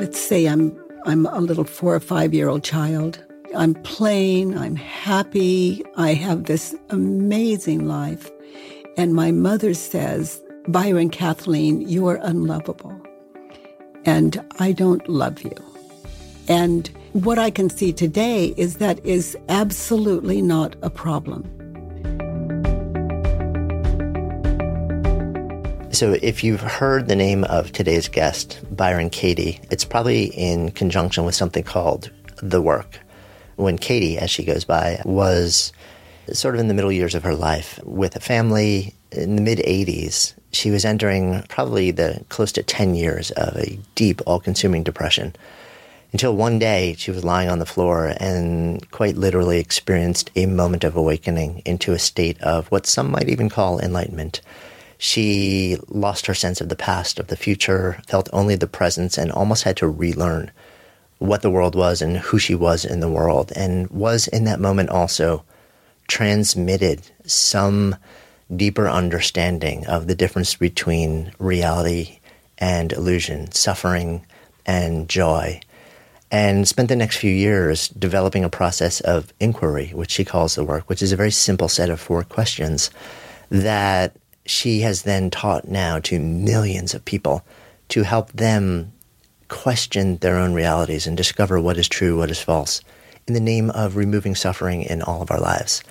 let's say I'm a little 4 or 5-year-old child. I'm playing, I'm happy, I have this amazing life. And my mother says, Byron, Kathleen, you are unlovable. And I don't love you. And what I can see today is that is absolutely not a problem. So if you've heard the name of today's guest, Byron Katie, it's probably in conjunction with something called The Work. When Katie, as she goes by, was sort of in the middle years of her life with a family in the mid-'80s, she was entering probably the close to 10 years of a deep, all-consuming depression. Until one day, she was lying on the floor and quite literally experienced a moment of awakening into a state of what some might even call enlightenment. She lost her sense of the past, of the future, felt only the presence, and almost had to relearn what the world was and who she was in the world, and was in that moment also transmitted some deeper understanding of the difference between reality and illusion, suffering and joy, and spent the next few years developing a process of inquiry, which she calls The Work, which is a very simple set of 4 questions that she has then taught now to millions of people to help them question their own realities and discover what is true, what is false, in the name of removing suffering in all of our lives.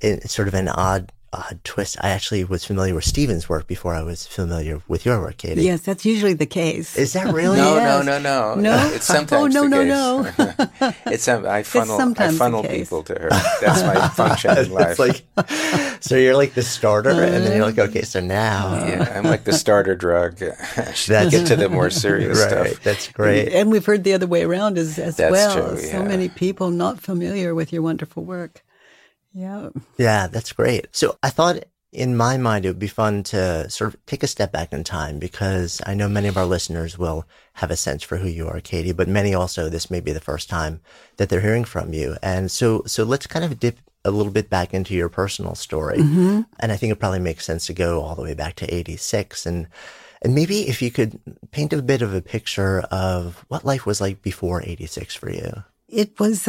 it's sort of an odd twist. I actually was familiar with Stephen's work before I was familiar with your work, Katie. Yes, that's usually the case. Is that really? No. It's sometimes the case. I funnel people to her. That's my function in life. So you're like the starter, and then you're like, okay, so now. Yeah, I'm like the starter drug. Get to the more serious stuff. That's great. And we've heard the other way around as well. True, yeah. So many people not familiar with your wonderful work. Yeah, that's great. So I thought in my mind, it would be fun to sort of take a step back in time, because I know many of our listeners will have a sense for who you are, Katie, but many also, this may be the first time that they're hearing from you. And so let's kind of dip a little bit back into your personal story. Mm-hmm. And I think it probably makes sense to go all the way back to 86. And maybe if you could paint a bit of a picture of what life was like before 86 for you. It was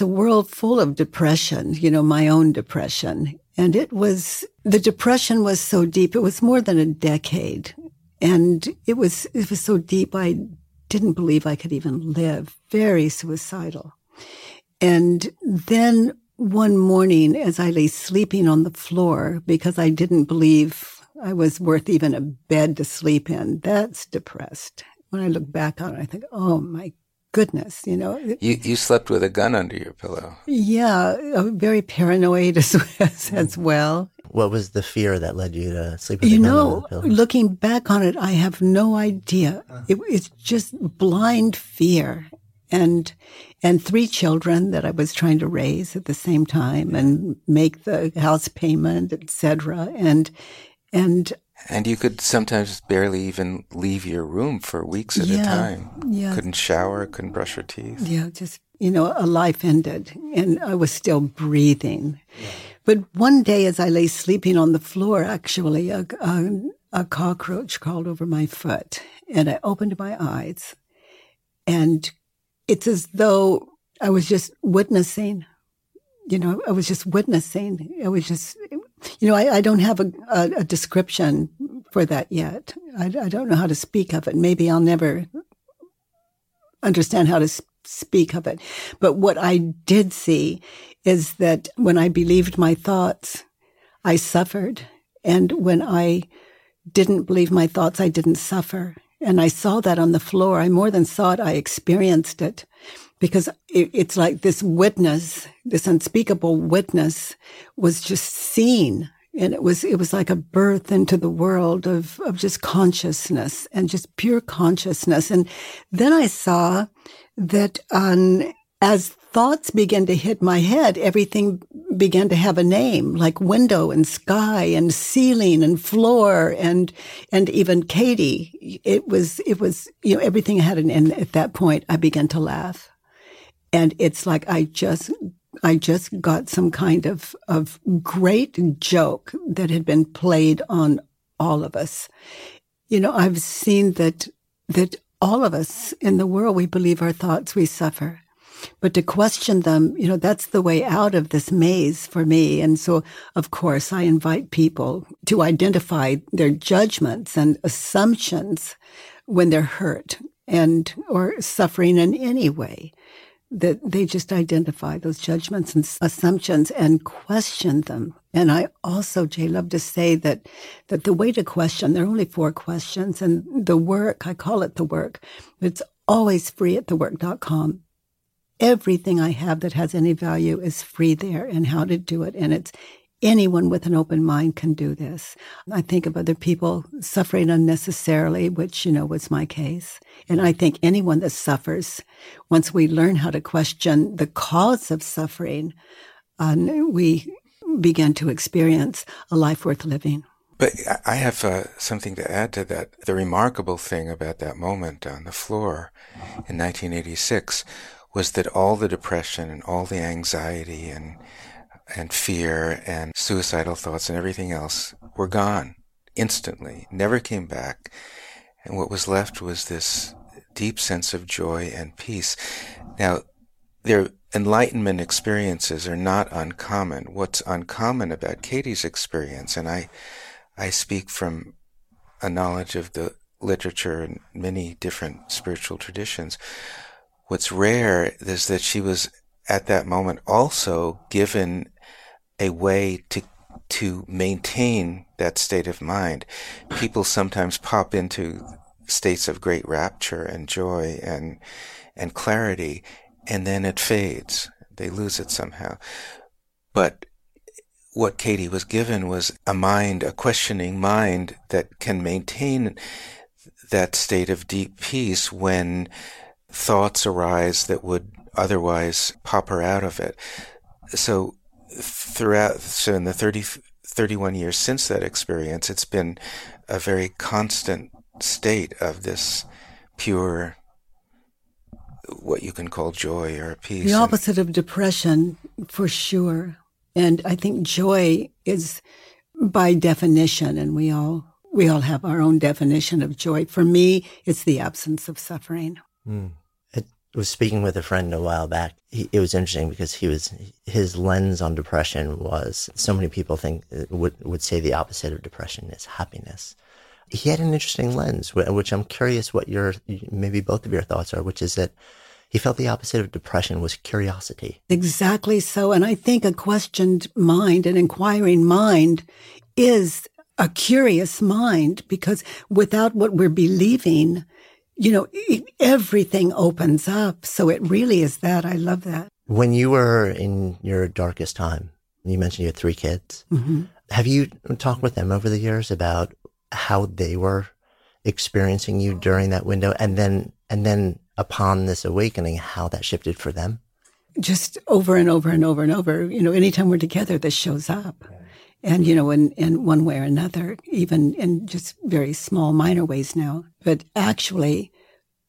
a world full of depression, my own depression. And the depression was so deep. It was more than a decade. And it was so deep, I didn't believe I could even live. Very suicidal. And then one morning, as I lay sleeping on the floor, because I didn't believe I was worth even a bed to sleep in, that's depressed. When I look back on it, I think, oh my goodness, You slept with a gun under your pillow. Yeah, very paranoid as well. What was the fear that led you to sleep with a gun under the pillow? Looking back on it, I have no idea. It's just blind fear. And three children that I was trying to raise at the same time and make the house payment, et cetera. And you could sometimes barely even leave your room for weeks at a time. Yeah. Couldn't shower, couldn't brush your teeth. Yeah, just, a life ended, and I was still breathing. Yeah. But one day as I lay sleeping on the floor, actually, a cockroach crawled over my foot, and I opened my eyes, and it's as though I was just witnessing. I was just witnessing. I was just... I don't have a description for that yet. I don't know how to speak of it. Maybe I'll never understand how to speak of it. But what I did see is that when I believed my thoughts, I suffered. And when I didn't believe my thoughts, I didn't suffer. And I saw that on the floor. I more than saw it, I experienced it. Because it's like this witness, this unspeakable witness was just seen. And it was like a birth into the world of just consciousness and just pure consciousness. And then I saw that as thoughts began to hit my head, everything began to have a name, like window and sky and ceiling and floor and even Katie. It was everything had an end. At that point, I began to laugh. And it's like I just got some kind of great joke that had been played on all of us. I've seen that all of us in the world, we believe our thoughts, we suffer. But to question them, that's the way out of this maze for me. And so, of course, I invite people to identify their judgments and assumptions when they're hurt and or suffering in any way. That they just identify those judgments and assumptions and question them. And I also, Jay, love to say that the way to question, there are only 4 questions, and the work, I call it the work, it's always free at thework.com. Everything I have that has any value is free there, and how to do it. And it's anyone with an open mind can do this. I think of other people suffering unnecessarily, which, was my case. And I think anyone that suffers, once we learn how to question the cause of suffering, we begin to experience a life worth living. But I have something to add to that. The remarkable thing about that moment on the floor in 1986 was that all the depression and all the anxiety and fear and suicidal thoughts and everything else were gone instantly, never came back. And what was left was this deep sense of joy and peace. Now, their enlightenment experiences are not uncommon. What's uncommon about Katie's experience, and I speak from a knowledge of the literature and many different spiritual traditions, what's rare is that she was at that moment also given a way to maintain that state of mind. People sometimes pop into states of great rapture and joy and clarity, and then it fades. They lose it somehow. But what Katie was given was a questioning mind that can maintain that state of deep peace when thoughts arise that would otherwise pop her out of it. So throughout, so in the 31 years since that experience, it's been a very constant state of this pure, what you can call joy or peace. The opposite of depression, for sure. And I think joy is by definition, and we all have our own definition of joy. For me, it's the absence of suffering. Mm. I was speaking with a friend a while back. It was interesting because his lens on depression was, so many people think would say the opposite of depression is happiness. He had an interesting lens, which I'm curious what your, maybe both of your thoughts are, which is that he felt the opposite of depression was curiosity. Exactly so. And I think a questioned mind, an inquiring mind, is a curious mind, because without what we're believing, everything opens up. So it really is that. I love that. When you were in your darkest time, you mentioned you had 3 kids. Mm-hmm. Have you talked with them over the years about how they were experiencing you during that window, and then upon this awakening, how that shifted for them? Just over and over and over and over. Anytime we're together, this shows up. And, in one way or another, even in just very small, minor ways now. But actually,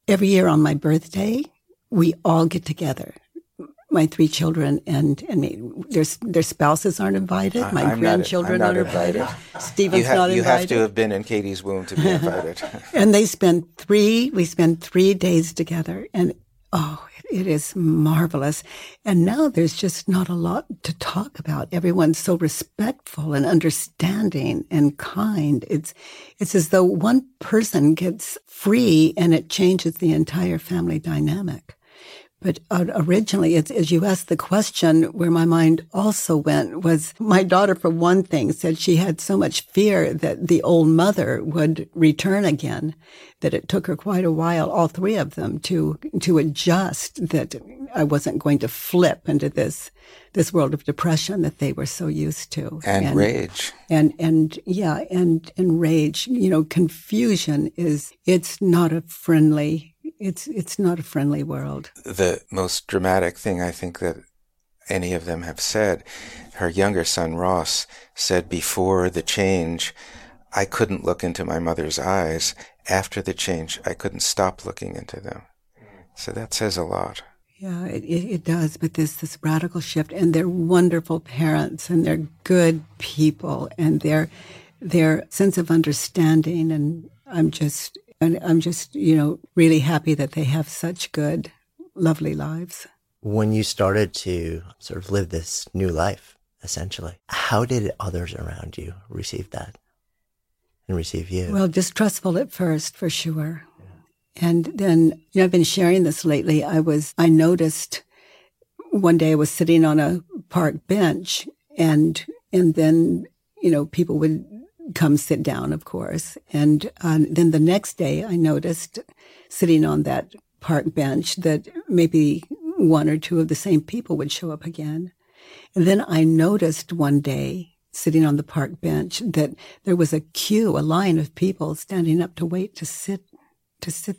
every year on my birthday, we all get together. My 3 children and me. Their spouses aren't invited. My grandchildren aren't invited. Stephen's not invited. You have to have been in Katie's womb to be invited. And we spend 3 days together. And, it is marvelous. And now there's just not a lot to talk about. Everyone's so respectful and understanding and kind. It's as though one person gets free and it changes the entire family dynamic. But originally, as you asked the question, where my mind also went was, my daughter, for one thing, said she had so much fear that the old mother would return again, that it took her quite a while, all 3 of them, to adjust that I wasn't going to flip into this world of depression that they were so used to. And rage. And rage. Confusion it's not a friendly It's not a friendly world. The most dramatic thing I think that any of them have said, her younger son, Ross, said before the change, I couldn't look into my mother's eyes. After the change, I couldn't stop looking into them. So that says a lot. Yeah, it does. But this radical shift, and they're wonderful parents, and they're good people, and their sense of understanding, and I'm just, really happy that they have such good, lovely lives. When you started to sort of live this new life, essentially, how did others around you receive that and receive you? Well, distrustful at first, for sure. Yeah. And then, I've been sharing this lately. I noticed one day I was sitting on a park bench, and then, people would come sit down, of course. And then the next day I noticed, sitting on that park bench, that maybe 1 or 2 of the same people would show up again. And then I noticed one day, sitting on the park bench, that there was a queue, a line of people standing up to wait to sit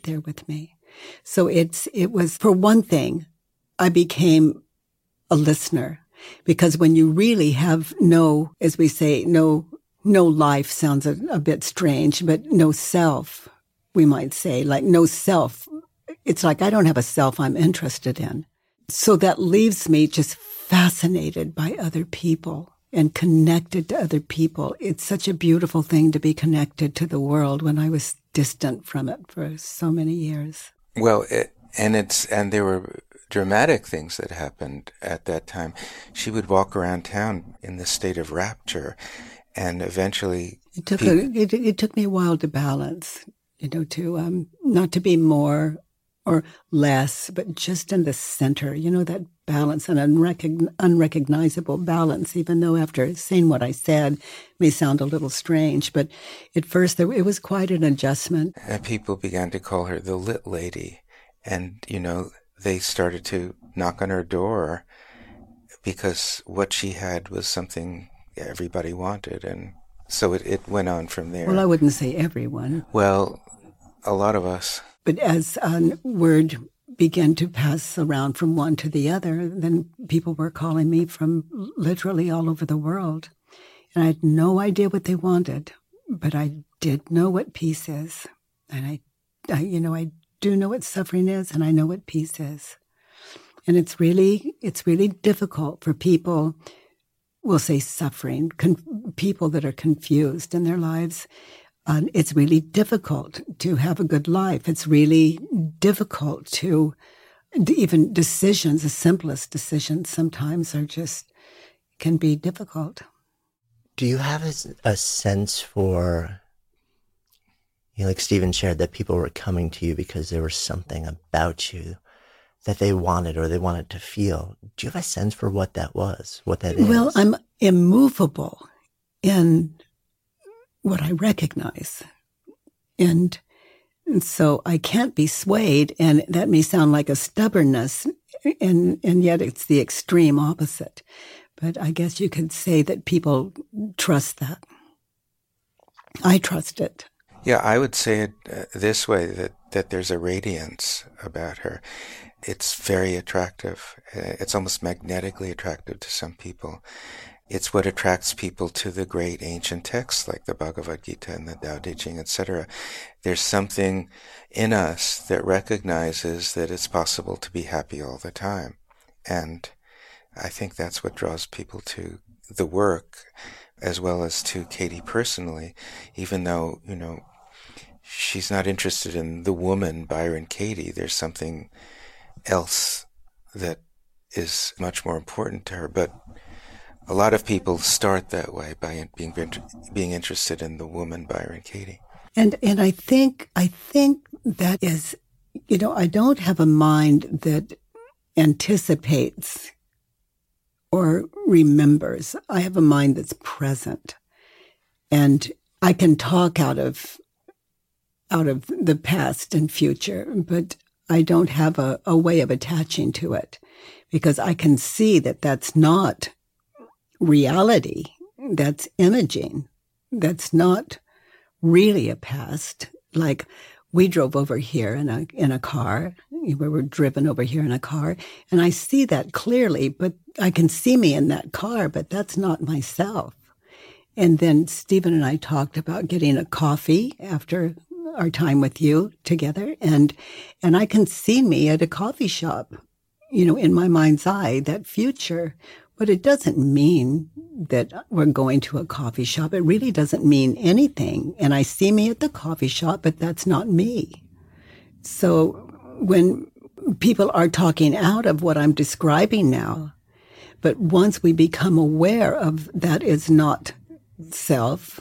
there with me. So it was, for one thing, I became a listener. Because when you really have no, as we say, no life sounds a bit strange, but no self, we might say, like no self. It's like I don't have a self I'm interested in. So that leaves me just fascinated by other people and connected to other people. It's such a beautiful thing to be connected to the world when I was distant from it for so many years. Well, and there were dramatic things that happened at that time. She would walk around town in this state of rapture. And eventually, it took me a while to balance, to not to be more or less, but just in the center, that balance, an unrecognizable balance, even though after saying what I said may sound a little strange. But at first, it was quite an adjustment. And people began to call her the lit lady. And, they started to knock on her door because what she had was something everybody wanted, and so it went on from there. Well, I wouldn't say everyone. Well, a lot of us. But as a word began to pass around from one to the other, then people were calling me from literally all over the world. And I had no idea what they wanted, but I did know what peace is. And I do know what suffering is, and I know what peace is. And it's really difficult for people, we'll say suffering, people that are confused in their lives. It's really difficult to have a good life. It's really difficult to even decisions, the simplest decisions sometimes can be difficult. Do you have a sense for, like Stephen shared, that people were coming to you because there was something about you that they wanted or they wanted to feel? Do you have a sense for what that was, what that is? Well, I'm immovable in what I recognize. And so I can't be swayed, and that may sound like a stubbornness, and yet it's the extreme opposite. But I guess you could say that people trust that. I trust it. Yeah, I would say it this way, that there's a radiance about her. It's very attractive. It's almost magnetically attractive to some people. It's what attracts people to the great ancient texts like the Bhagavad-Gita and the Tao Te Ching, etc. There's something in us that recognizes that it's possible to be happy all the time. And I think that's what draws people to the work as well as to Katie personally, even though, she's not interested in the woman Byron Katie. There's something else that is much more important to her. But a lot of people start that way by being interested in the woman Byron Katie. And I think that is, I don't have a mind that anticipates or remembers. I have a mind that's present. And I can talk out of the past and future, but I don't have a way of attaching to it, because I can see that that's not reality, that's imaging. That's not really a past. Like, we drove over here in a car. We were driven over here in a car, and I see that clearly, but I can see me in that car, but that's not myself. And then Stephen and I talked about getting a coffee after our time with you together, and I can see me at a coffee shop, in my mind's eye, that future. But it doesn't mean that we're going to a coffee shop. It really doesn't mean anything. And I see me at the coffee shop, but that's not me. So when people are talking out of what I'm describing now, but once we become aware of that is not self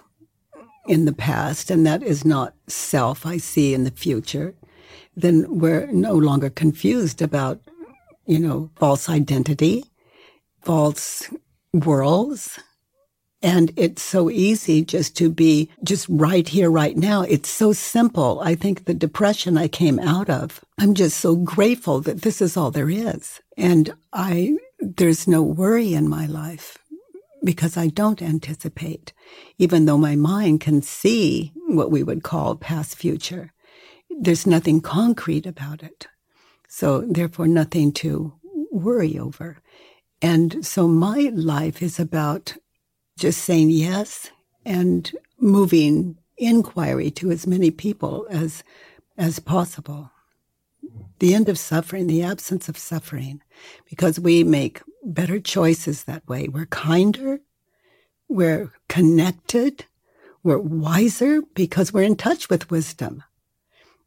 in the past, and that is not self I see in the future, then we're no longer confused about, false identity, false worlds. And it's so easy just to be just right here, right now. It's so simple. I think the depression I came out of, I'm just so grateful that this is all there is. And there's no worry in my life, because I don't anticipate, even though my mind can see what we would call past future. There's nothing concrete about it. So therefore, nothing to worry over. And so my life is about just saying yes and moving inquiry to as many people as possible. The end of suffering, the absence of suffering, because we make better choices that way. We're kinder, we're connected, we're wiser, because we're in touch with wisdom.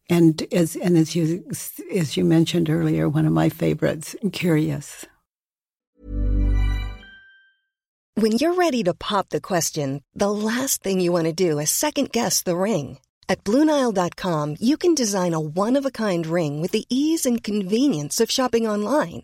And as you mentioned earlier, one of my favorites, curious. When you're ready to pop the question, the last thing you want to do is second-guess the ring. At BlueNile.com, you can design a one-of-a-kind ring with the ease and convenience of shopping online.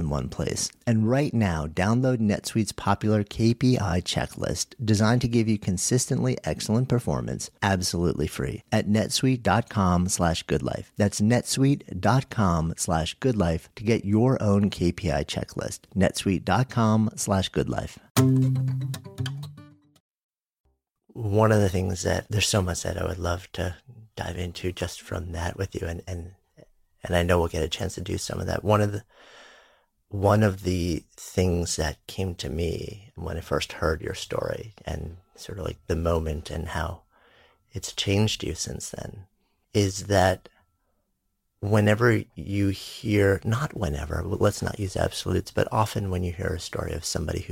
in one place. And right now, download NetSuite's popular KPI checklist designed to give you consistently excellent performance absolutely free at netsuite.com/goodlife. That's netsuite.com/goodlife to get your own KPI checklist. netsuite.com/goodlife. One of the things that there's so much that I would love to dive into just from that with you, and I know we'll get a chance to do some of that. One of the things that came to me when I first heard your story, and sort of like the moment and how it's changed you since then, is that whenever you hear, not whenever, let's not use absolutes, but often when you hear a story of somebody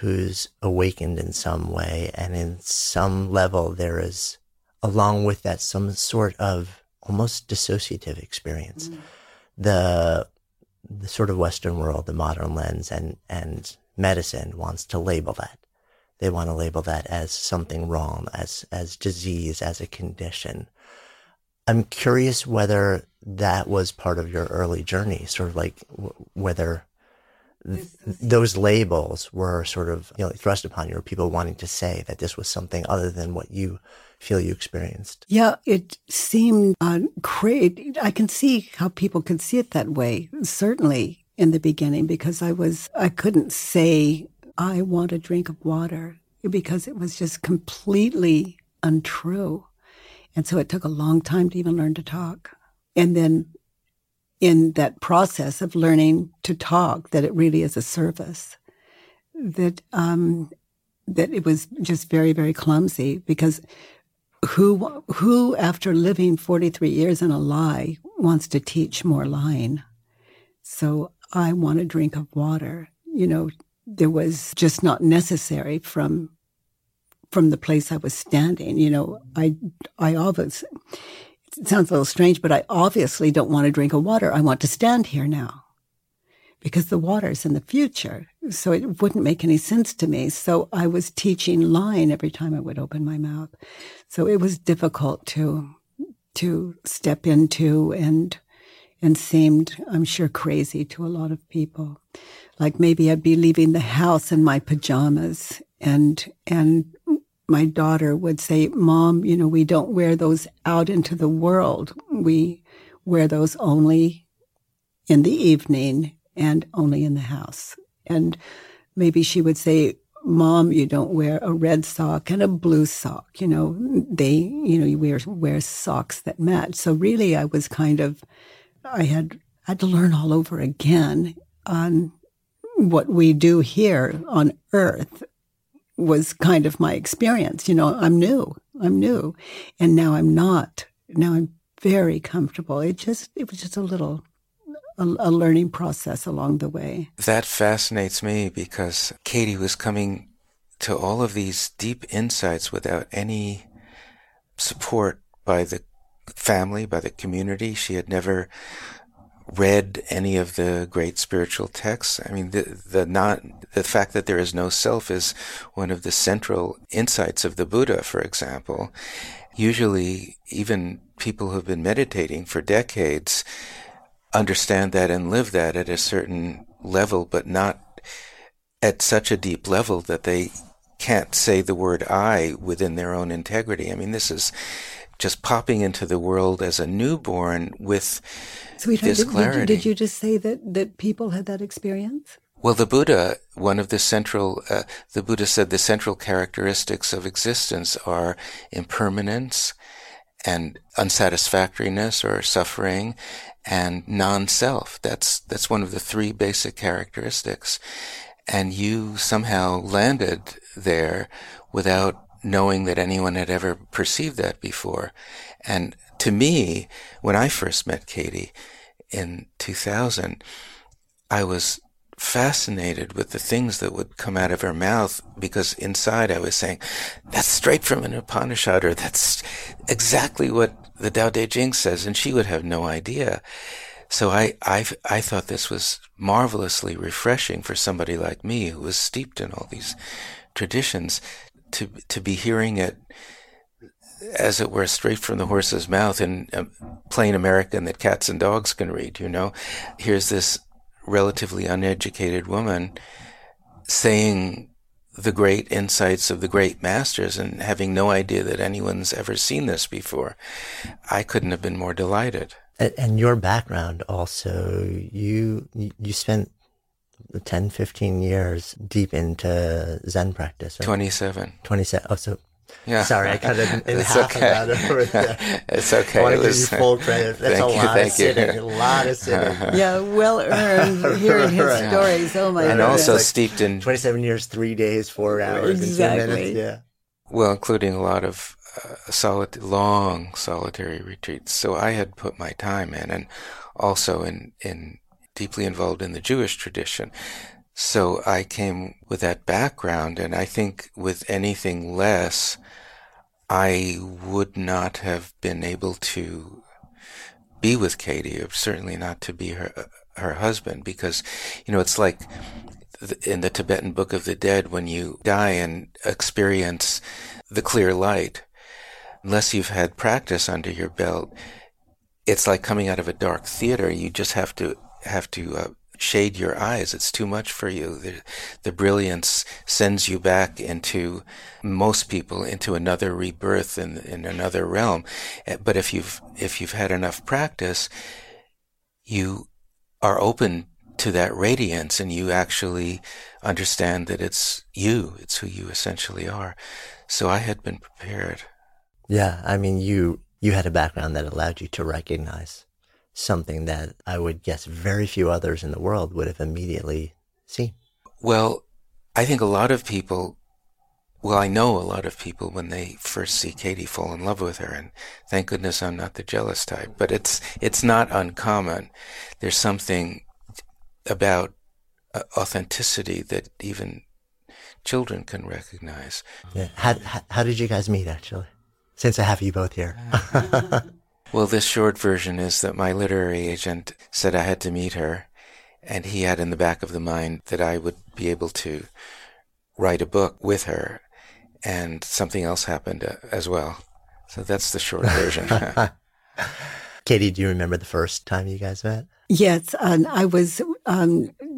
who's awakened in some way, and in some level there is, along with that, some sort of almost dissociative experience. Mm-hmm. The sort of Western world, the modern lens and medicine wants to label that. They want to label that as something wrong, as disease, as a condition. I'm curious whether that was part of your early journey, sort of like whether those labels were sort of, you know, thrust upon you, or people wanting to say that this was something other than what you feel you experienced. Yeah, it seemed great. I can see how people could see it that way, certainly in the beginning, because I couldn't say, I want a drink of water, because it was just completely untrue. And so it took a long time to even learn to talk. And then in that process of learning to talk, that it really is a service, that it was just very, very clumsy, because who after living 43 years in a lie wants to teach more lying? So I want a drink of water. You know, there was just not necessary from the place I was standing. You know, I always, it sounds a little strange, but I obviously don't want a drink of water. I want to stand here now because the water's in the future. So it wouldn't make any sense to me. So I was teaching lying every time I would open my mouth. So it was difficult to step into, and seemed, I'm sure, crazy to a lot of people. Like maybe I'd be leaving the house in my pajamas and my daughter would say, Mom, you know, we don't wear those out into the world. We wear those only in the evening and only in the house. And maybe she would say, Mom, you don't wear a red sock and a blue sock. You know, you wear socks that match. So really, I was I had to learn all over again on what we do here on Earth was kind of my experience. You know, I'm new. And now I'm not. Now I'm very comfortable. It was just a learning process along the way. That fascinates me because Katie was coming to all of these deep insights without any support by the family, by the community. She had never read any of the great spiritual texts. I mean, the fact that there is no self is one of the central insights of the Buddha, for example. Usually, even people who've been meditating for decades understand that and live that at a certain level, but not at such a deep level that they can't say the word I within their own integrity. I mean, this is just popping into the world as a newborn with this clarity. Did you just say that people had that experience? Well, the Buddha, the Buddha said the central characteristics of existence are impermanence and unsatisfactoriness or suffering and non-self. That's one of the three basic characteristics. And you somehow landed there without knowing that anyone had ever perceived that before. And to me, when I first met Katie in 2000, I was fascinated with the things that would come out of her mouth, because inside I was saying, that's straight from an Upanishad, or that's exactly what the Tao Te Ching says, and she would have no idea. So I thought this was marvelously refreshing for somebody like me who was steeped in all these traditions to be hearing it, as it were, straight from the horse's mouth in plain American that cats and dogs can read, you know. Here's this relatively uneducated woman saying the great insights of the great masters and having no idea that anyone's ever seen this before. I couldn't have been more delighted. And your background also, you spent 10, 15 years deep into Zen practice, right? 27. Oh, so yeah. Sorry, I cut it in half about it over there. It's okay. I want to give you full credit. That's a lot of sitting. Yeah, well earned hearing his stories. Oh, my God. And also like steeped in 27 years, 3 days, 4 hours, exactly. And 10 minutes. Yeah. Well, including a lot of long solitary retreats. So I had put my time in, and also in deeply involved in the Jewish tradition. So I came with that background, and I think with anything less, I would not have been able to be with Katie, or certainly not to be her husband, because, you know, it's like in the Tibetan Book of the Dead, when you die and experience the clear light, unless you've had practice under your belt, it's like coming out of a dark theater. You just have to shade your eyes. It's too much for you. The brilliance sends you back into, most people, into another rebirth in another realm. But if you've had enough practice, you are open to that radiance, and you actually understand that it's you. It's who you essentially are. So I had been prepared. Yeah, I mean, you had a background that allowed you to recognize something that I would guess very few others in the world would have immediately seen. Well, I think I know a lot of people, when they first see Katie, fall in love with her, and thank goodness I'm not the jealous type, but it's not uncommon. There's something about authenticity that even children can recognize. Yeah. How did you guys meet, actually, since I have you both here? Well, this short version is that my literary agent said I had to meet her, and he had in the back of the mind that I would be able to write a book with her, and something else happened as well. So that's the short version. Katie, do you remember the first time you guys met? Yes, I was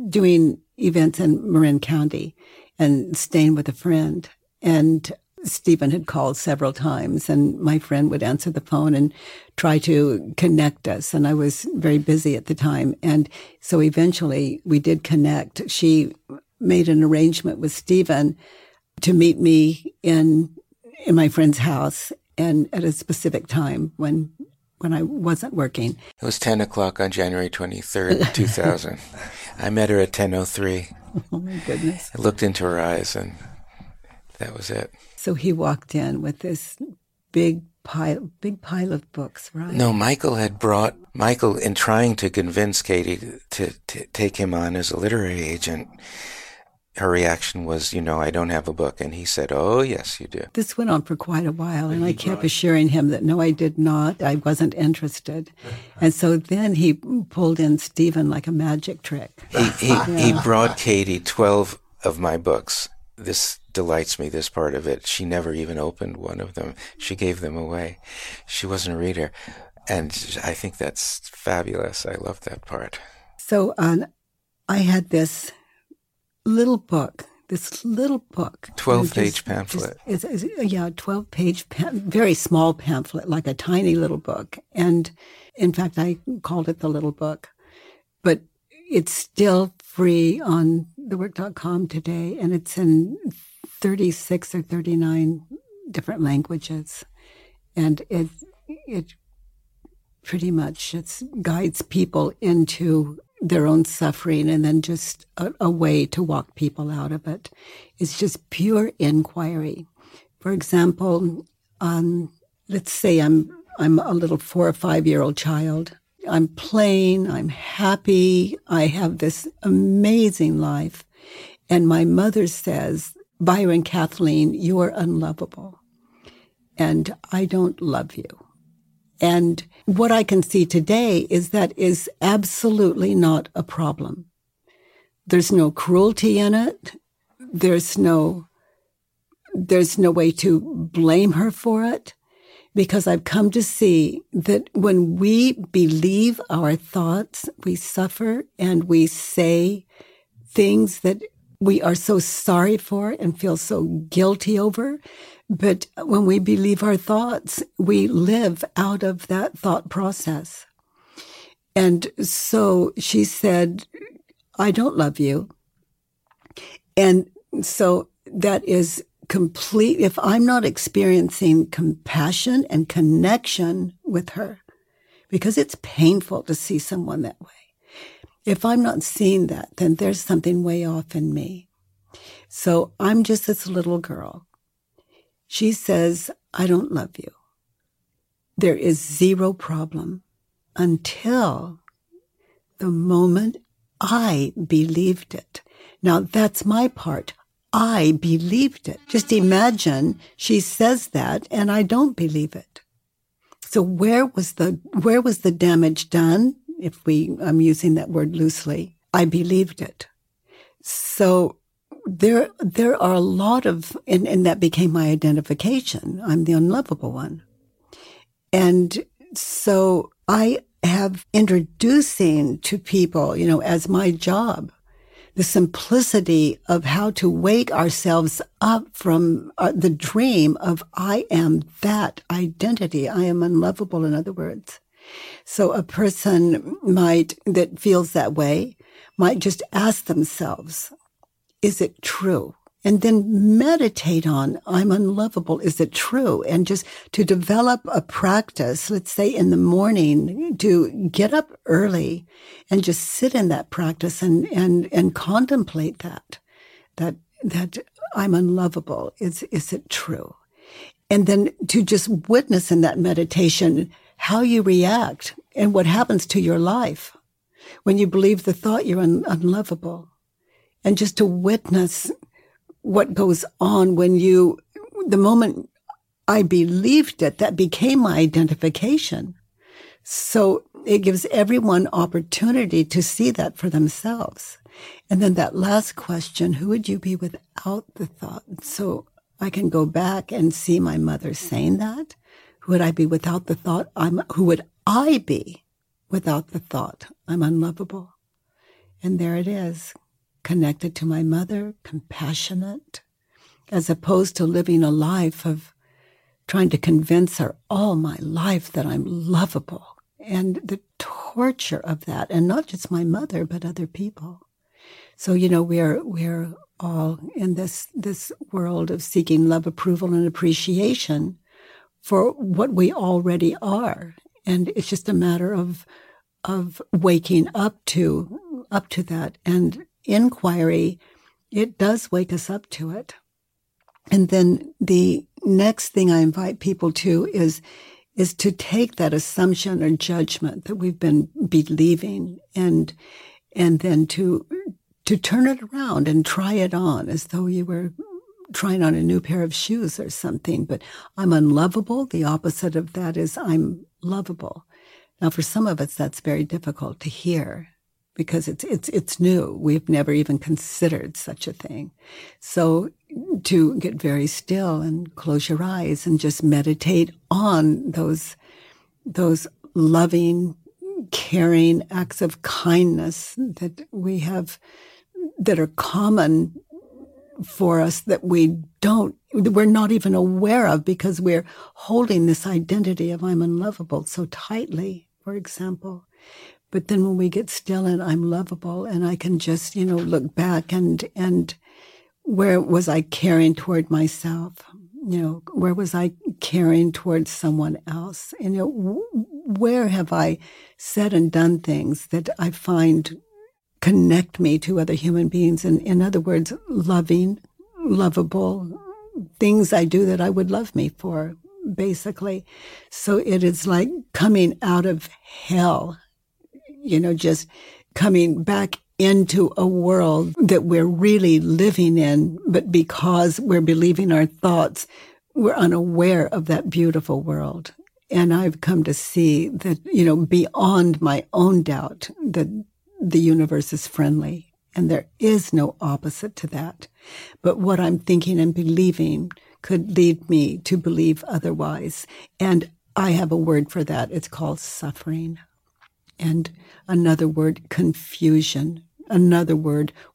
doing events in Marin County and staying with a friend, and Stephen had called several times, and my friend would answer the phone and try to connect us. And I was very busy at the time. And so eventually we did connect. She made an arrangement with Stephen to meet me in my friend's house and at a specific time when I wasn't working. It was 10 o'clock on January 23rd, 2000. I met her at 10:03. Oh, my goodness. I looked into her eyes, and that was it. So he walked in with this big pile of books, right? No, Michael, in trying to convince Katie to take him on as a literary agent, her reaction was, I don't have a book. And he said, oh, yes, you do. This went on for quite a while, and I kept assuring him that, no, I did not. I wasn't interested. And so then he pulled in Stephen like a magic trick. He brought Katie 12 of my books. This delights me, this part of it. She never even opened one of them. She gave them away. She wasn't a reader. And I think that's fabulous. I love that part. So I had this little book. 12-page pamphlet. It's 12-page, very small pamphlet, like a tiny little book. And in fact, I called it the little book. But it's still free on thework.com today, and it's in 36 or 39 different languages. And it pretty much guides people into their own suffering, and then just a way to walk people out of it. It's just pure inquiry. For example, let's say I'm a little 4 or 5 year old child. I'm playing, I'm happy, I have this amazing life. And my mother says, Byron, Kathleen, you are unlovable. And I don't love you. And what I can see today is that is absolutely not a problem. There's no cruelty in it. There's no way to blame her for it, because I've come to see that when we believe our thoughts, we suffer and we say things that we are so sorry for and feel so guilty over. But when we believe our thoughts, we live out of that thought process. And so she said, I don't love you. And so that is complete. If I'm not experiencing compassion and connection with her, because it's painful to see someone that way. If I'm not seeing that, then there's something way off in me. So I'm just this little girl. She says, I don't love you. There is zero problem until the moment I believed it. Now, that's my part. I believed it. Just imagine she says that and I don't believe it. So where was the damage done? I'm using that word loosely. I believed it. So there are a lot of, and that became my identification. I'm the unlovable one. And so I have introducing to people, as my job, the simplicity of how to wake ourselves up from the dream of I am that identity. I am unlovable, in other words. So a person that feels that way might just ask themselves, is it true? And then meditate on, I'm unlovable, is it true? And just to develop a practice, let's say in the morning, to get up early and just sit in that practice and contemplate that I'm unlovable, is it true? And then to just witness in that meditation how you react and what happens to your life when you believe the thought you're unlovable. And just to witness what goes on when the moment I believed it, that became my identification. So it gives everyone opportunity to see that for themselves. And then that last question, who would you be without the thought? So I can go back and see my mother saying that. Who would I be without the thought? Who would I be without the thought? I'm unlovable. And there it is. Connected to my mother, compassionate, as opposed to living a life of trying to convince her all my life that I'm lovable. And the torture of that, and not just my mother, but other people. So, you know, we're all in this world of seeking love, approval, and appreciation for what we already are. And it's just a matter of waking up to that. And inquiry, it does wake us up to it. And then the next thing I invite people to is to take that assumption or judgment that we've been believing and then to turn it around and try it on as though you were trying on a new pair of shoes or something. But I'm unlovable. The opposite of that is I'm lovable. Now, for some of us, that's very difficult to hear because it's new. We've never even considered such a thing. So to get very still and close your eyes and just meditate on those loving, caring acts of kindness that we have that are common for us that we're not even aware of because we're holding this identity of I'm unlovable so tightly, for example. But then when we get still and I'm lovable and I can just, you know, look back and where was I caring toward myself? You know, where was I caring towards someone else? And, you know, where have I said and done things that I find connect me to other human beings? And in other words, loving, lovable things I do that I would love me for, basically. So it is like coming out of hell, you know, just coming back into a world that we're really living in, but because we're believing our thoughts, we're unaware of that beautiful world. And I've come to see that, you know, beyond my own doubt, that the universe is friendly and there is no opposite to that. But what I'm thinking and believing could lead me to believe otherwise. And I have a word for that. It's called suffering. And another word, confusion. Another word,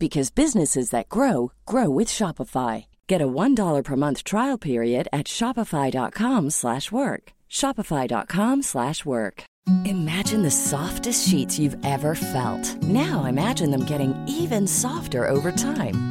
Because businesses that grow, grow with Shopify. Get a $1 per month trial period at shopify.com/work. Shopify.com/work. Imagine the softest sheets you've ever felt. Now imagine them getting even softer over time.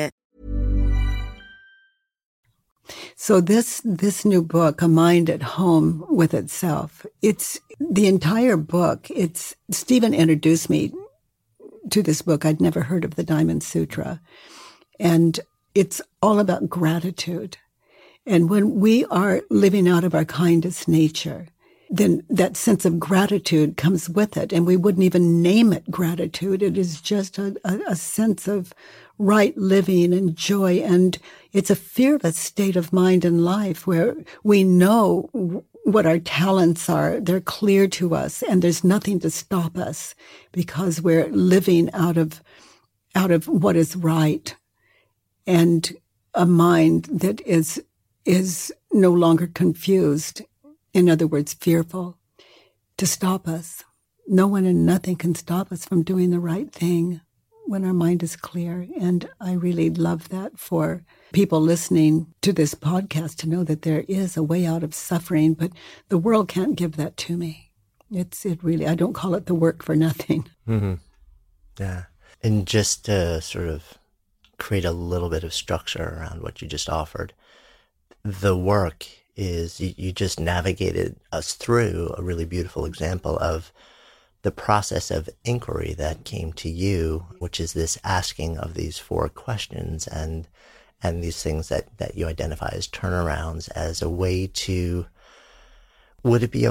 So this new book, A Mind at Home with Itself, it's the entire book. It's Stephen introduced me to this book. I'd never heard of the Diamond Sutra. And it's all about gratitude. And when we are living out of our kindest nature, then that sense of gratitude comes with it. And we wouldn't even name it gratitude. It is just a sense of right living and joy. And it's a fearless state of mind and life where we know what our talents are. They're clear to us and there's nothing to stop us because we're living out of what is right and a mind that is no longer confused. In other words, fearful, to stop us. No one and nothing can stop us from doing the right thing when our mind is clear. And I really love that for people listening to this podcast to know that there is a way out of suffering, but the world can't give that to me. It really, I don't call it the work for nothing. Mm-hmm. Yeah. And just to sort of create a little bit of structure around what you just offered, the work is you just navigated us through a really beautiful example of the process of inquiry that came to you, which is this asking of these four questions and these things that you identify as turnarounds as a way to, would it be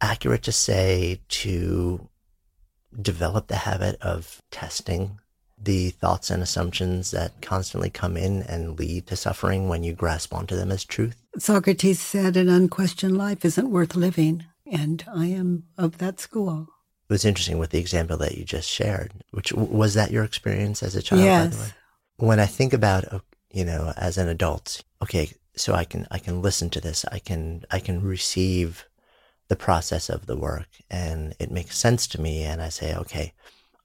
accurate to say, to develop the habit of testing the thoughts and assumptions that constantly come in and lead to suffering when you grasp onto them as truth? Socrates said an unquestioned life isn't worth living, and I am of that school. It was interesting with the example that you just shared, which was that your experience as a child, yes. By the way? When I think about, as an adult, okay, so I can listen to this, I can receive the process of the work, and it makes sense to me, and I say, okay,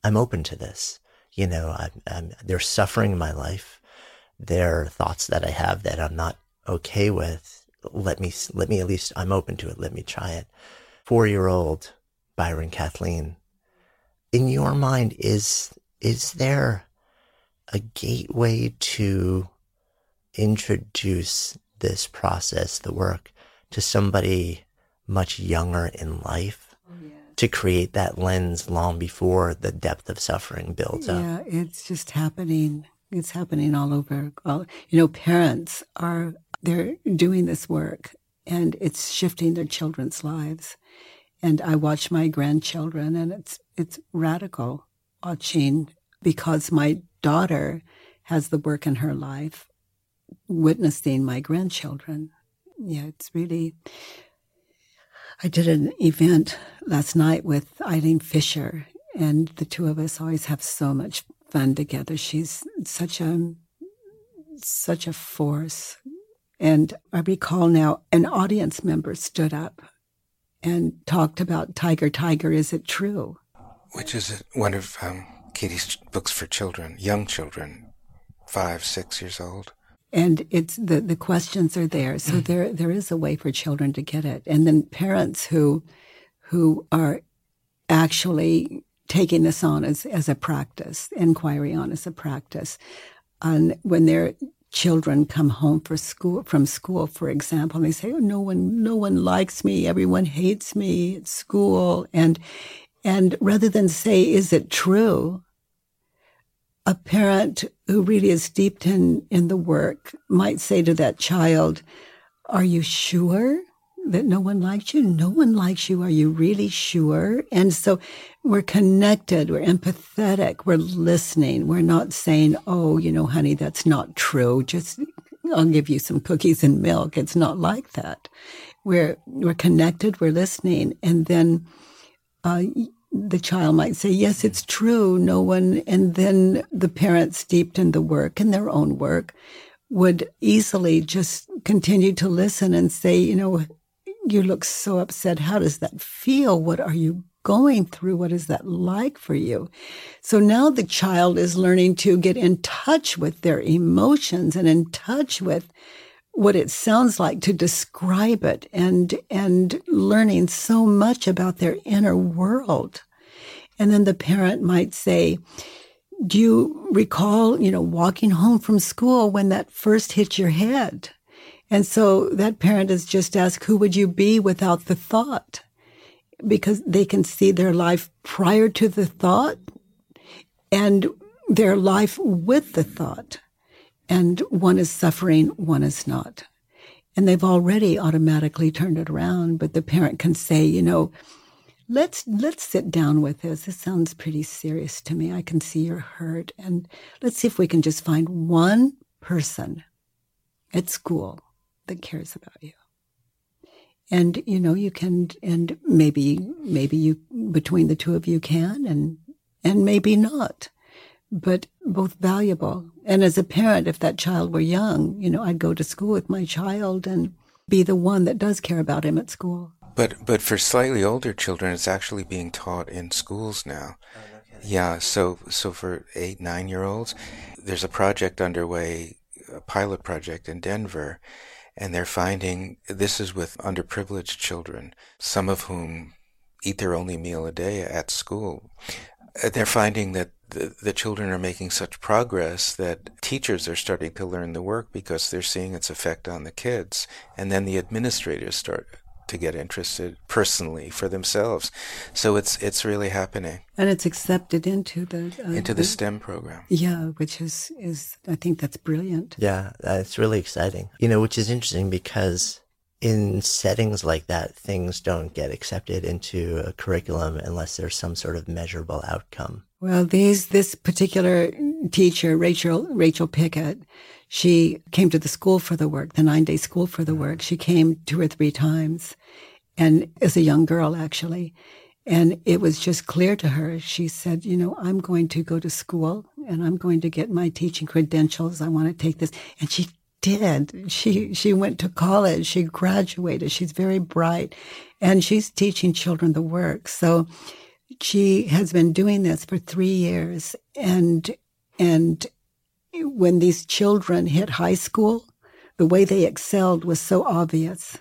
I'm open to this. There's suffering in my life. There are thoughts that I have that I'm not okay with. Let me at least, I'm open to it. Let me try it. 4-year-old Byron Kathleen, in your mind, is there a gateway to introduce this process, the work, to somebody much younger in life? To create that lens long before the depth of suffering builds up. Yeah, it's just happening. It's happening all over. Parents they're doing this work and it's shifting their children's lives. And I watch my grandchildren and it's radical watching because my daughter has the work in her life, witnessing my grandchildren. Yeah, it's really... I did an event last night with Eileen Fisher, and the two of us always have so much fun together. She's such a force. And I recall now an audience member stood up and talked about Tiger, Is It True? Which is one of Katie's books for children, young children, 5-6 years old. And it's the questions are there. So there is a way for children to get it. And then parents who are actually taking this on as a practice, inquiry on as a practice. And when their children come home from school, for example, and they say, oh, no one likes me, everyone hates me at school. And rather than say, is it true? A parent who really is steeped in the work might say to that child, are you sure that no one likes you? No one likes you. Are you really sure? And so we're connected. We're empathetic. We're listening. We're not saying, oh, honey, that's not true. Just I'll give you some cookies and milk. It's not like that. We're connected. We're listening. And then the child might say, yes, it's true, no one. And then the parent, steeped in the work and their own work, would easily just continue to listen and say, you know, you look so upset. How does that feel? What are you going through? What is that like for you? So now the child is learning to get in touch with their emotions and in touch with what it sounds like to describe it, and learning so much about their inner world. And then the parent might say, do you recall, you know, walking home from school when that first hit your head? And so that parent is just asked, who would you be without the thought? Because they can see their life prior to the thought and their life with the thought. And one is suffering, one is not. And they've already automatically turned it around, but the parent can say, you know, let's sit down with this. This sounds pretty serious to me. I can see you're hurt. And let's see if we can just find one person at school that cares about you. And, you know, you can, and maybe you, between the two of you can, and maybe not. But both valuable. And as a parent, if that child were young, you know, I'd go to school with my child and be the one that does care about him at school. But for slightly older children, it's actually being taught in schools now. Yeah, so for 8-9-year-olds, there's a project underway, a pilot project in Denver, and they're finding this is with underprivileged children, some of whom eat their only meal a day at school. They're finding that the children are making such progress that teachers are starting to learn the work because they're seeing its effect on the kids. And then the administrators start to get interested personally for themselves. So it's really happening. And it's accepted into the STEM program. Yeah, which is I think that's brilliant. Yeah, it's really exciting. You know, which is interesting because in settings like that, things don't get accepted into a curriculum unless there's some sort of measurable outcome. Well, this particular teacher, Rachel Pickett, she came to the school for the work, the 9-day school for the work. She came 2 or 3 times, and as a young girl, actually. And it was just clear to her. She said, you know, I'm going to go to school, and I'm going to get my teaching credentials. I want to take this. And she did. She went to college. She graduated. She's very bright, and she's teaching children the work. So she has been doing this for 3 years. And when these children hit high school, the way they excelled was so obvious.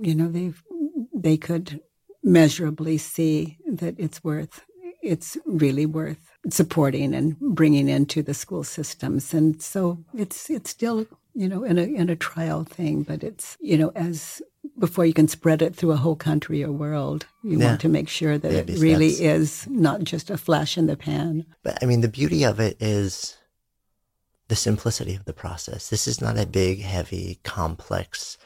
You know, they could measurably see that it's really worth supporting and bringing into the school systems. And so it's still, you know, in a trial thing, but it's, you know, as before you can spread it through a whole country or world, you want to make sure that it really is not just a flash in the pan. But I mean, the beauty of it is the simplicity of the process. This is not a big, heavy, complex,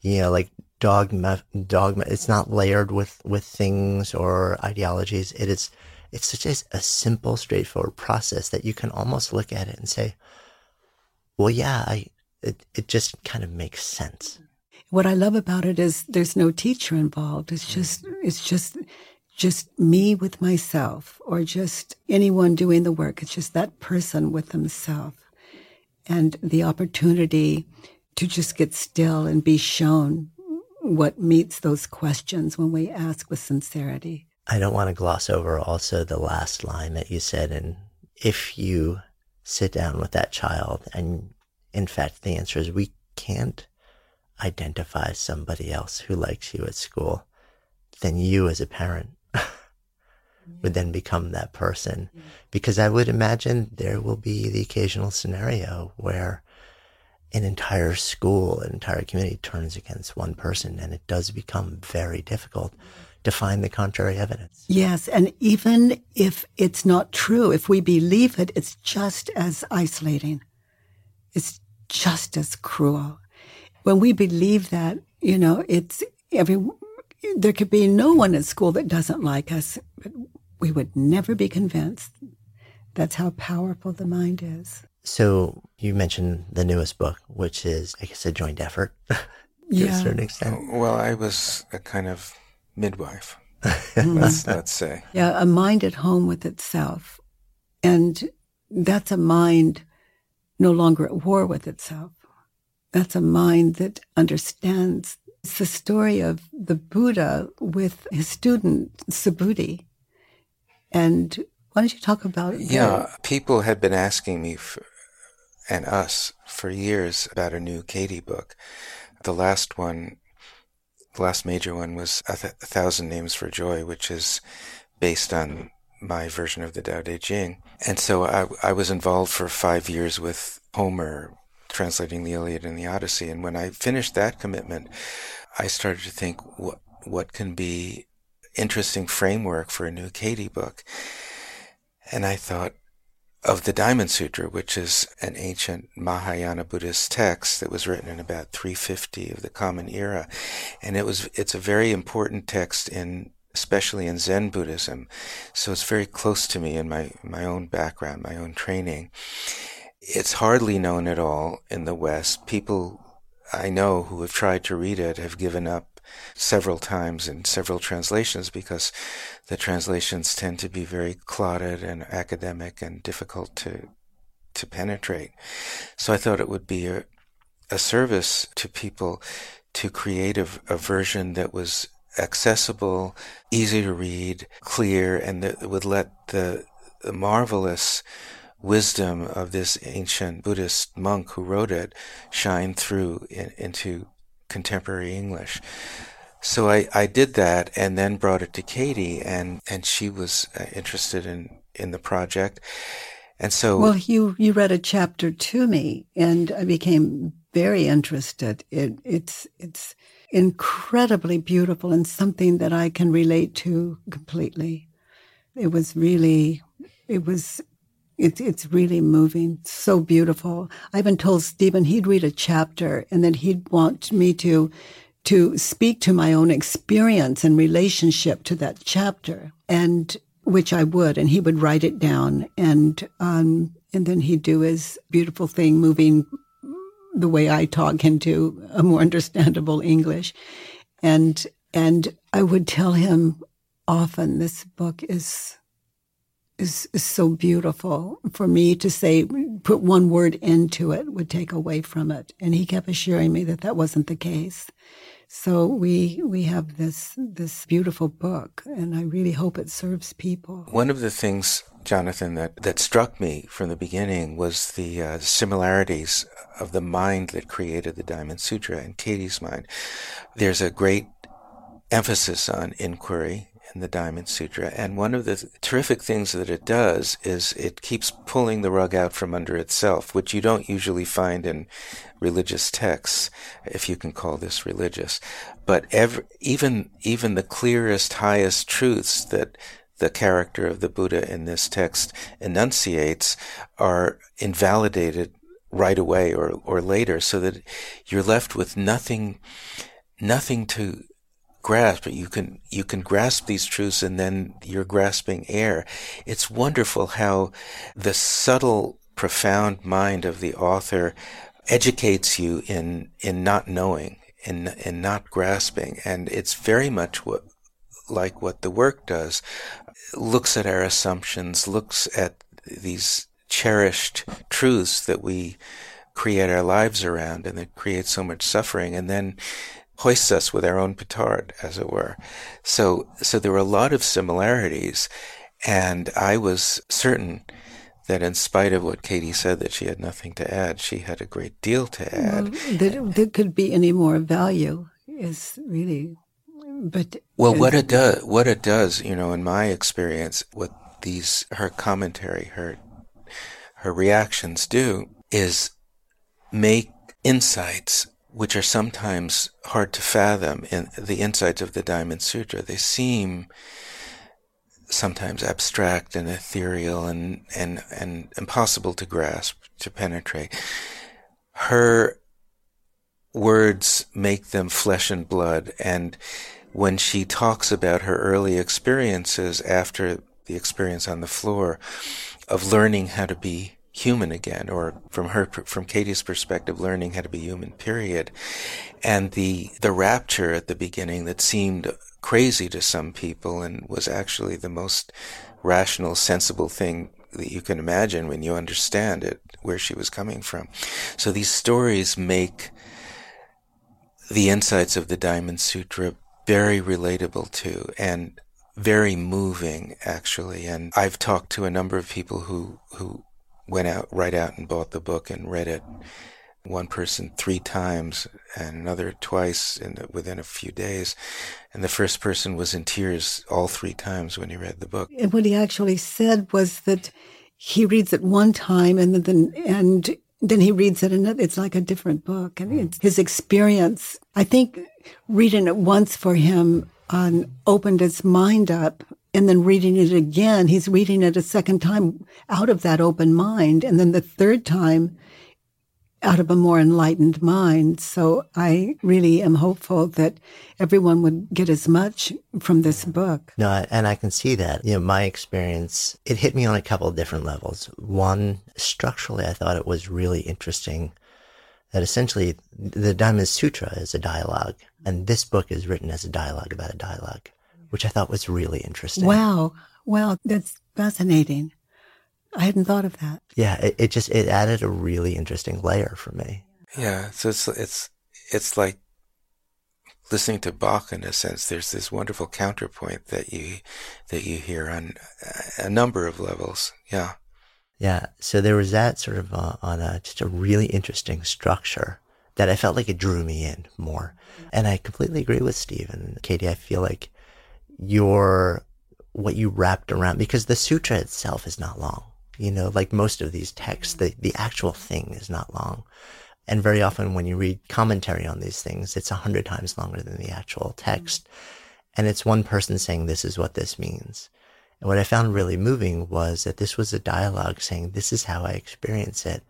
you know, like dogma. It's not layered with things or ideologies. It's such a simple, straightforward process that you can almost look at it and say, well, yeah, it just kind of makes sense. What I love about it is there's no teacher involved. It's just me with myself, or just anyone doing the work. It's just that person with themselves, and the opportunity to just get still and be shown what meets those questions when we ask with sincerity. I don't want to gloss over also the last line that you said, and if you sit down with that child, and in fact the answer is we can't identify somebody else who likes you at school, then you as a parent would then become that person. Yeah. Because I would imagine there will be the occasional scenario where an entire school, an entire community turns against one person, and it does become very difficult to find the contrary evidence. Yes, and even if it's not true, if we believe it, it's just as isolating. It's just as cruel. When we believe that, you know, there could be no one at school that doesn't like us, but we would never be convinced. That's how powerful the mind is. So you mentioned the newest book, which is, I guess, a joint effort to a certain extent. Well, I was a kind of midwife let's say. Yeah, a mind at home with itself. And that's a mind no longer at war with itself. That's a mind that understands. It's the story of the Buddha with his student, Subhuti. And why don't you talk about it? Yeah, people have been asking me for years about a new Katie book. The last one, the last major one was A Thousand Names for Joy, which is based on my version of the Tao Te Ching. And so I was involved for 5 years with Homer, translating the Iliad and the Odyssey. And when I finished that commitment, I started to think, what can be interesting framework for a new Katie book? And I thought of the Diamond Sutra, which is an ancient Mahayana Buddhist text that was written in about 350 of the Common Era. And it's a very important text especially in Zen Buddhism. So it's very close to me in my own background, my own training. It's hardly known at all in the West. People I know who have tried to read it have given up several times in several translations because the translations tend to be very clouded and academic and difficult to penetrate. So I thought it would be a service to people to create a version that was accessible, easy to read, clear, and that would let the marvelous wisdom of this ancient Buddhist monk who wrote it shine through into contemporary English. So I did that and then brought it to Katie, and she was interested in the project. And so... Well, you read a chapter to me, and I became very interested. It's incredibly beautiful and something that I can relate to completely. It's really moving. So beautiful. I even told Stephen he'd read a chapter and then he'd want me to speak to my own experience and relationship to that chapter, and which I would, and he would write it down, and then he'd do his beautiful thing, moving the way I talk into a more understandable English, and I would tell him often, this book is so beautiful. For me to say, put one word into it would take away from it. And he kept assuring me that that wasn't the case. So we have this beautiful book, and I really hope it serves people. One of the things, Jonathan, that struck me from the beginning was the similarities of the mind that created the Diamond Sutra and Katie's mind. There's a great emphasis on inquiry in the Diamond Sutra, and one of the terrific things that it does is it keeps pulling the rug out from under itself, which you don't usually find in religious texts, if you can call this religious. But even the clearest, highest truths that the character of the Buddha in this text enunciates are invalidated right away or later, so that you're left with nothing to grasp, but you can grasp these truths, and then you're grasping air. It's wonderful how the subtle, profound mind of the author educates you in not knowing, in not grasping, and it's very much what The Work does. It looks at our assumptions, looks at these cherished truths that we create our lives around and that create so much suffering, and then hoists us with our own petard, as it were. So there were a lot of similarities, and I was certain that in spite of what Katie said, that she had nothing to add, she had a great deal to add. Well, there could be any more value is really, but... Well, what it does, you know, in my experience, what her commentary, her reactions do is make insights which are sometimes hard to fathom in the insights of the Diamond Sutra. They seem sometimes abstract and ethereal and impossible to grasp, to penetrate. Her words make them flesh and blood, and when she talks about her early experiences after the experience on the floor of learning how to be human again, or from Katie's perspective, learning how to be human, period. And the rapture at the beginning that seemed crazy to some people and was actually the most rational, sensible thing that you can imagine when you understand it, where she was coming from. So these stories make the insights of the Diamond Sutra very relatable to, and very moving, actually. And I've talked to a number of people who went right out and bought the book and read it. One person 3 times and another twice within a few days. And the first person was in tears all 3 times when he read the book. And what he actually said was that he reads it one time and then he reads it and it's like a different book. And it's his experience. I think reading it once for him opened his mind up, and then reading it again, he's reading it a second time out of that open mind, and then the third time out of a more enlightened mind. So I really am hopeful that everyone would get as much from this book. No, and I can see that. You know, my experience, it hit me on a couple of different levels. One, structurally, I thought it was really interesting that essentially the Diamond Sutra is a dialogue, and this book is written as a dialogue about a dialogue, which I thought was really interesting. Wow, that's fascinating. I hadn't thought of that. Yeah, it added a really interesting layer for me. Yeah, so it's like listening to Bach in a sense. There's this wonderful counterpoint that you hear on a number of levels. Yeah. Yeah, so there was that sort of just a really interesting structure that I felt like it drew me in more. And I completely agree with Steve and Katie. I feel like what you wrapped around, because the sutra itself is not long, you know, like most of these texts, the actual thing is not long. And very often when you read commentary on these things, it's 100 times longer than the actual text. And it's one person saying, this is what this means. And what I found really moving was that this was a dialogue saying, this is how I experience it.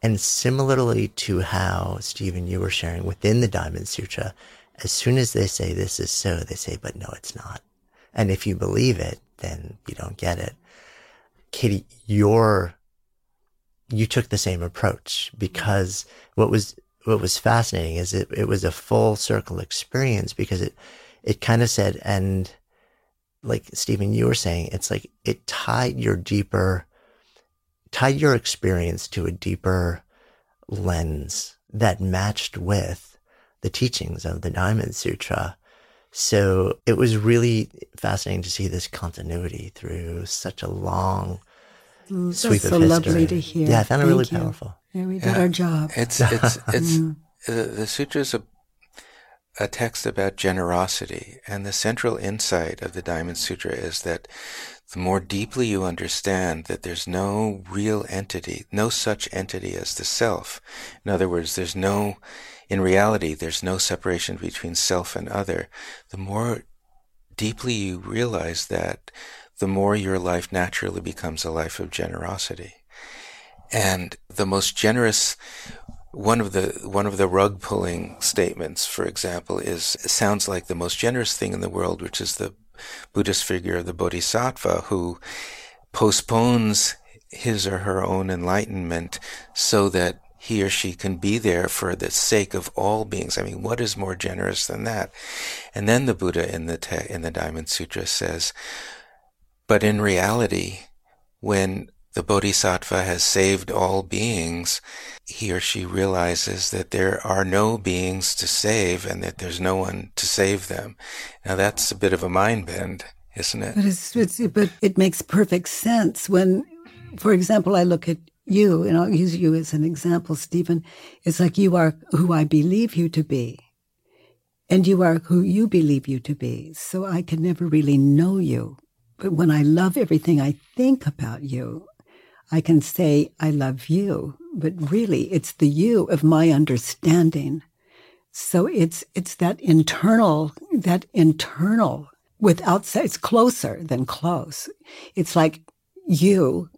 And similarly to how, Stephen, you were sharing within the Diamond Sutra, as soon as they say this is so, they say, but no, it's not. And if you believe it, then you don't get it. Katie, you took the same approach, because what was fascinating is it was a full circle experience, because it kind of said, and like Stephen, you were saying, it's like it tied your experience to a deeper lens that matched with the teachings of the Diamond Sutra. So it was really fascinating to see this continuity through such a long sweep of history. That's so lovely to hear. Yeah, I found it really powerful. Yeah, we did our job. The sutra is a text about generosity, and the central insight of the Diamond Sutra is that the more deeply you understand that there's no real entity, no such entity as the self. In other words, in reality, there's no separation between self and other. The more deeply you realize that, the more your life naturally becomes a life of generosity. And the most generous, one of the rug pulling statements, for example, sounds like the most generous thing in the world, which is the Buddhist figure of the Bodhisattva, who postpones his or her own enlightenment so that he or she can be there for the sake of all beings. I mean, what is more generous than that? And then the Buddha in the Diamond Sutra says, but in reality, when the Bodhisattva has saved all beings, he or she realizes that there are no beings to save and that there's no one to save them. Now that's a bit of a mind bend, isn't it? But it makes perfect sense when, for example, I look at you, and I'll use you as an example, Stephen. It's like, you are who I believe you to be, and you are who you believe you to be. So I can never really know you. But when I love everything I think about you, I can say, I love you. But really, it's the you of my understanding. So it's that internal without, it's closer than close. It's like you,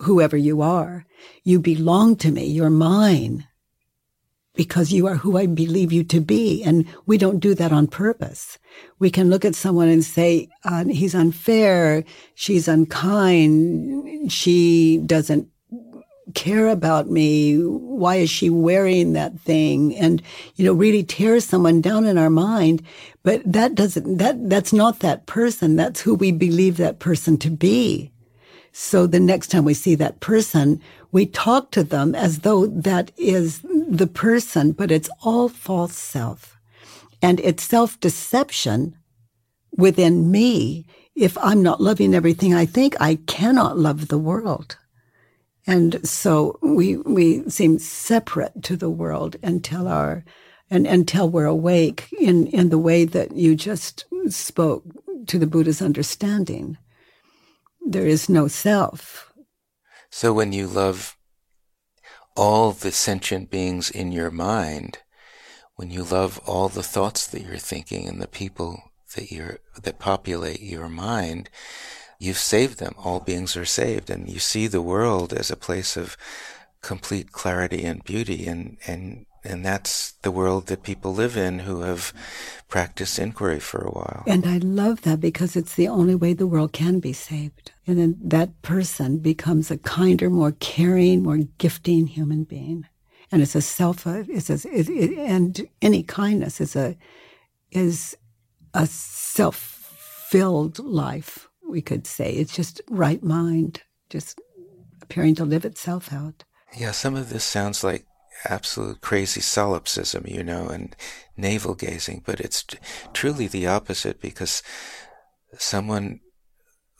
whoever you are, you belong to me, you're mine, because you are who I believe you to be. And we don't do that on purpose. We can look at someone and say, he's unfair, she's unkind, she doesn't care about me? Why is she wearing that thing? And, you know, really tears someone down in our mind. But that doesn't, that's not that person. That's who we believe that person to be. So the next time we see that person, we talk to them as though that is the person, but it's all false self. And it's self-deception within me. If I'm not loving everything I think, I cannot love the world. And so we seem separate to the world until we're awake in the way that you just spoke to the Buddha's understanding. There is no self. So when you love all the sentient beings in your mind, when you love all the thoughts that you're thinking and the people that populate your mind, you've saved them. All beings are saved. And you see the world as a place of complete clarity and beauty. And that's the world that people live in who have practiced inquiry for a while. And I love that because it's the only way the world can be saved. And then that person becomes a kinder, more caring, more gifting human being. And it's a and any kindness is a self-filled life, we could say. It's just right mind, just appearing to live itself out. Yeah, some of this sounds like absolute crazy solipsism, and navel-gazing, but it's truly the opposite, because someone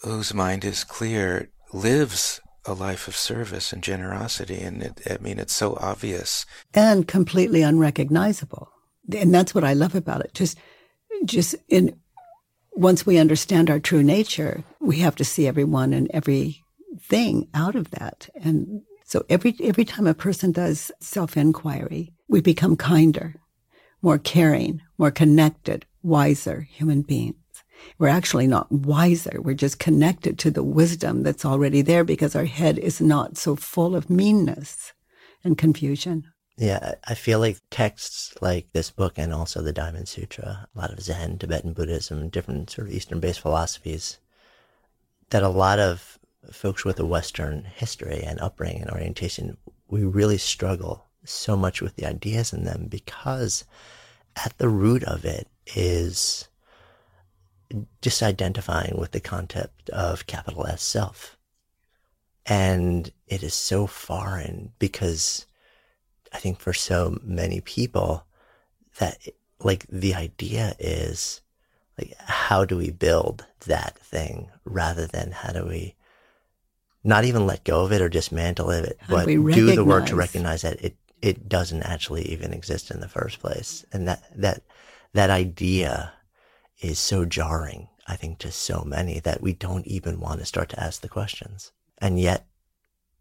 whose mind is clear lives a life of service and generosity, and it's so obvious. And completely unrecognizable. And that's what I love about it. Once we understand our true nature, we have to see everyone and everything out of that. And so every time a person does self-inquiry, we become kinder, more caring, more connected, wiser human beings. We're actually not wiser. We're just connected to the wisdom that's already there because our head is not so full of meanness and confusion. Yeah, I feel like texts like this book and also the Diamond Sutra, a lot of Zen, Tibetan Buddhism, different sort of Eastern-based philosophies, that a lot of folks with a Western history and upbringing and orientation, we really struggle so much with the ideas in them, because at the root of it is disidentifying with the concept of capital S self. And it is so foreign, because I think for so many people that the idea is how do we build that thing, rather than how do we not even let go of it or dismantle it, but do the work to recognize that it doesn't actually even exist in the first place. And that idea is so jarring, I think, to so many, that we don't even want to start to ask the questions. And yet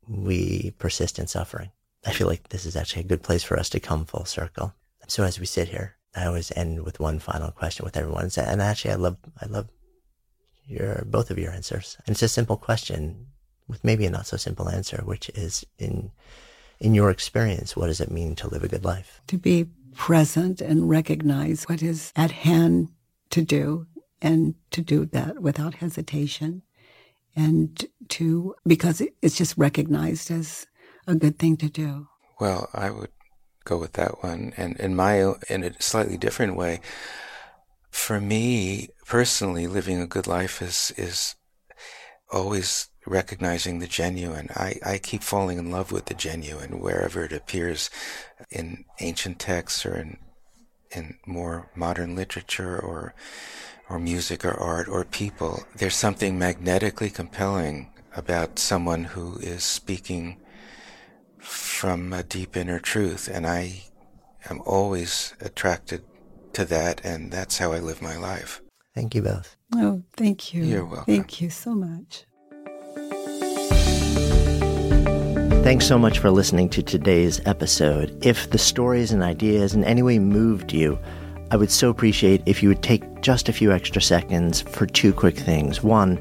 we persist in suffering. I feel like this is actually a good place for us to come full circle. So as we sit here, I always end with one final question with everyone. And actually, I love both of your answers. And it's a simple question with maybe a not so simple answer, which is, in your experience, what does it mean to live a good life? To be present and recognize what is at hand to do, and to do that without hesitation, and because it's just recognized as a good thing to do. Well, I would go with that one. And in a slightly different way, for me personally, living a good life is always recognizing the genuine. I keep falling in love with the genuine wherever it appears, in ancient texts or in more modern literature or music or art or people. There's something magnetically compelling about someone who is speaking from a deep inner truth, and I am always attracted to that, and that's how I live my life. Thank you both. Oh, thank you. You're welcome. Thank you so much. Thanks so much for listening to today's episode. If the stories and ideas in any way moved you, I would so appreciate if you would take just a few extra seconds for two quick things. One,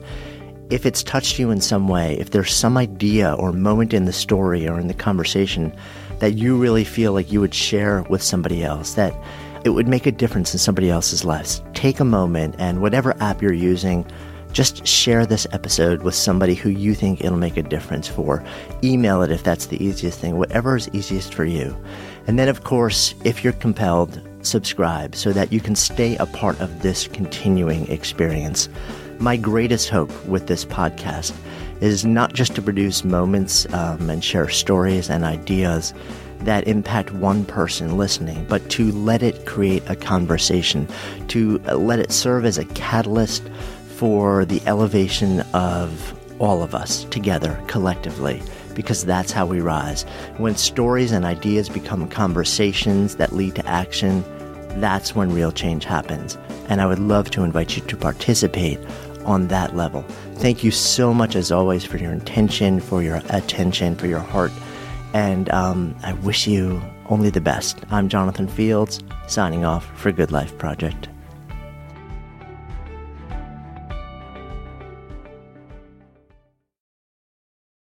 if it's touched you in some way, if there's some idea or moment in the story or in the conversation that you really feel like you would share with somebody else, that it would make a difference in somebody else's lives, take a moment and whatever app you're using, just share this episode with somebody who you think it'll make a difference for. Email it if that's the easiest thing, whatever is easiest for you. And then, of course, if you're compelled, subscribe so that you can stay a part of this continuing experience. My greatest hope with this podcast is not just to produce moments and share stories and ideas that impact one person listening, but to let it create a conversation, to let it serve as a catalyst for the elevation of all of us together collectively, because that's how we rise. When stories and ideas become conversations that lead to action, that's when real change happens. And I would love to invite you to participate on that level. Thank you so much, as always, for your intention, for your attention, for your heart. And I wish you only the best. I'm Jonathan Fields, signing off for Good Life Project.